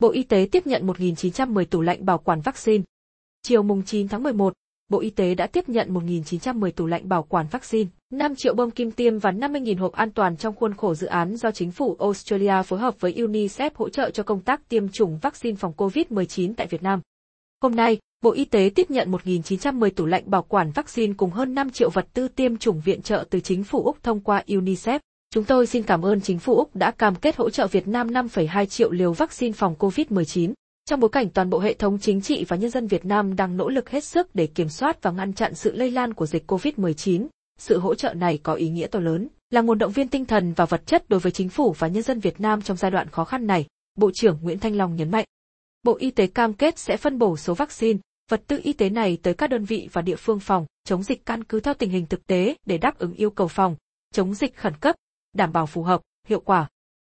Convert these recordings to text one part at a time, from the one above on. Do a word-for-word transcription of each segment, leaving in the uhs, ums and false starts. Bộ Y tế tiếp nhận một nghìn chín trăm mười tủ lạnh bảo quản vaccine. Chiều chín tháng mười một, Bộ Y tế đã tiếp nhận một nghìn chín trăm mười tủ lạnh bảo quản vaccine, năm triệu bơm kim tiêm và năm mươi nghìn hộp an toàn trong khuôn khổ dự án do chính phủ Australia phối hợp với UNICEF hỗ trợ cho công tác tiêm chủng vaccine phòng covid mười chín tại Việt Nam. Hôm nay, Bộ Y tế tiếp nhận một nghìn chín trăm mười tủ lạnh bảo quản vaccine cùng hơn năm triệu vật tư tiêm chủng viện trợ từ chính phủ Úc thông qua UNICEF. Chúng tôi xin cảm ơn chính phủ Úc đã cam kết hỗ trợ Việt Nam năm phẩy hai triệu liều vaccine phòng covid mười chín. Trong bối cảnh toàn bộ hệ thống chính trị và nhân dân Việt Nam đang nỗ lực hết sức để kiểm soát và ngăn chặn sự lây lan của dịch covid mười chín, sự hỗ trợ này có ý nghĩa to lớn, là nguồn động viên tinh thần và vật chất đối với chính phủ và nhân dân Việt Nam trong giai đoạn khó khăn này, Bộ trưởng Nguyễn Thanh Long nhấn mạnh. Bộ Y tế cam kết sẽ phân bổ số vaccine, vật tư y tế này tới các đơn vị và địa phương phòng, chống dịch căn cứ theo tình hình thực tế để đáp ứng yêu cầu phòng, chống dịch khẩn cấp, đảm bảo phù hợp, hiệu quả.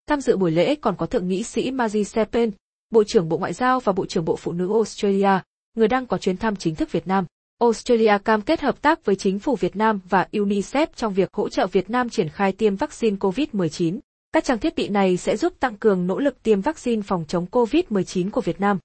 Tham dự buổi lễ còn có Thượng nghị sĩ Marise Payne, Bộ trưởng Bộ Ngoại giao và Bộ trưởng Bộ Phụ nữ Australia, người đang có chuyến thăm chính thức Việt Nam. Australia cam kết hợp tác với chính phủ Việt Nam và UNICEF trong việc hỗ trợ Việt Nam triển khai tiêm vaccine covid mười chín. Các trang thiết bị này sẽ giúp tăng cường nỗ lực tiêm vaccine phòng chống covid mười chín của Việt Nam.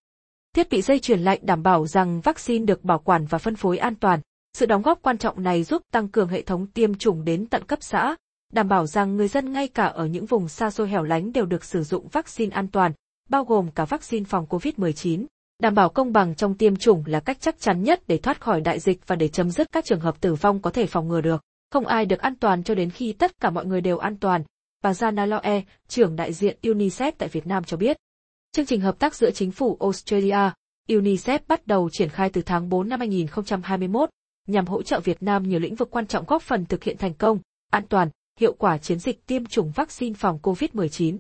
Thiết bị dây chuyền lạnh đảm bảo rằng vaccine được bảo quản và phân phối an toàn. Sự đóng góp quan trọng này giúp tăng cường hệ thống tiêm chủng đến tận cấp xã, đảm bảo rằng người dân ngay cả ở những vùng xa xôi hẻo lánh đều được sử dụng vaccine an toàn, bao gồm cả vaccine phòng covid mười chín. Đảm bảo công bằng trong tiêm chủng là cách chắc chắn nhất để thoát khỏi đại dịch và để chấm dứt các trường hợp tử vong có thể phòng ngừa được. Không ai được an toàn cho đến khi tất cả mọi người đều an toàn, bà Jana Loe, trưởng đại diện UNICEF tại Việt Nam cho biết. Chương trình hợp tác giữa chính phủ Australia, UNICEF bắt đầu triển khai từ tháng tư năm hai nghìn không trăm hai mươi mốt, nhằm hỗ trợ Việt Nam nhiều lĩnh vực quan trọng góp phần thực hiện thành công, an toàn, hiệu quả chiến dịch tiêm chủng vaccine phòng covid mười chín.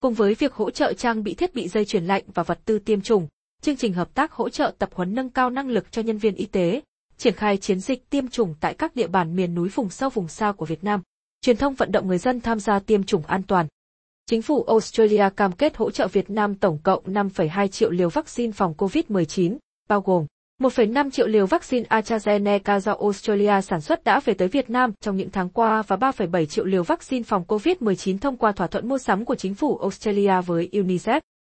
Cùng với việc hỗ trợ trang bị thiết bị dây chuyền lạnh và vật tư tiêm chủng, chương trình hợp tác hỗ trợ tập huấn nâng cao năng lực cho nhân viên y tế, triển khai chiến dịch tiêm chủng tại các địa bàn miền núi vùng sâu vùng xa của Việt Nam, truyền thông vận động người dân tham gia tiêm chủng an toàn. Chính phủ Australia cam kết hỗ trợ Việt Nam tổng cộng năm phẩy hai triệu liều vaccine phòng covid mười chín, bao gồm một phẩy năm triệu liều vaccine AstraZeneca do Australia sản xuất đã về tới Việt Nam trong những tháng qua và ba phẩy bảy triệu liều vaccine phòng covid mười chín thông qua thỏa thuận mua sắm của chính phủ Australia với UNICEF.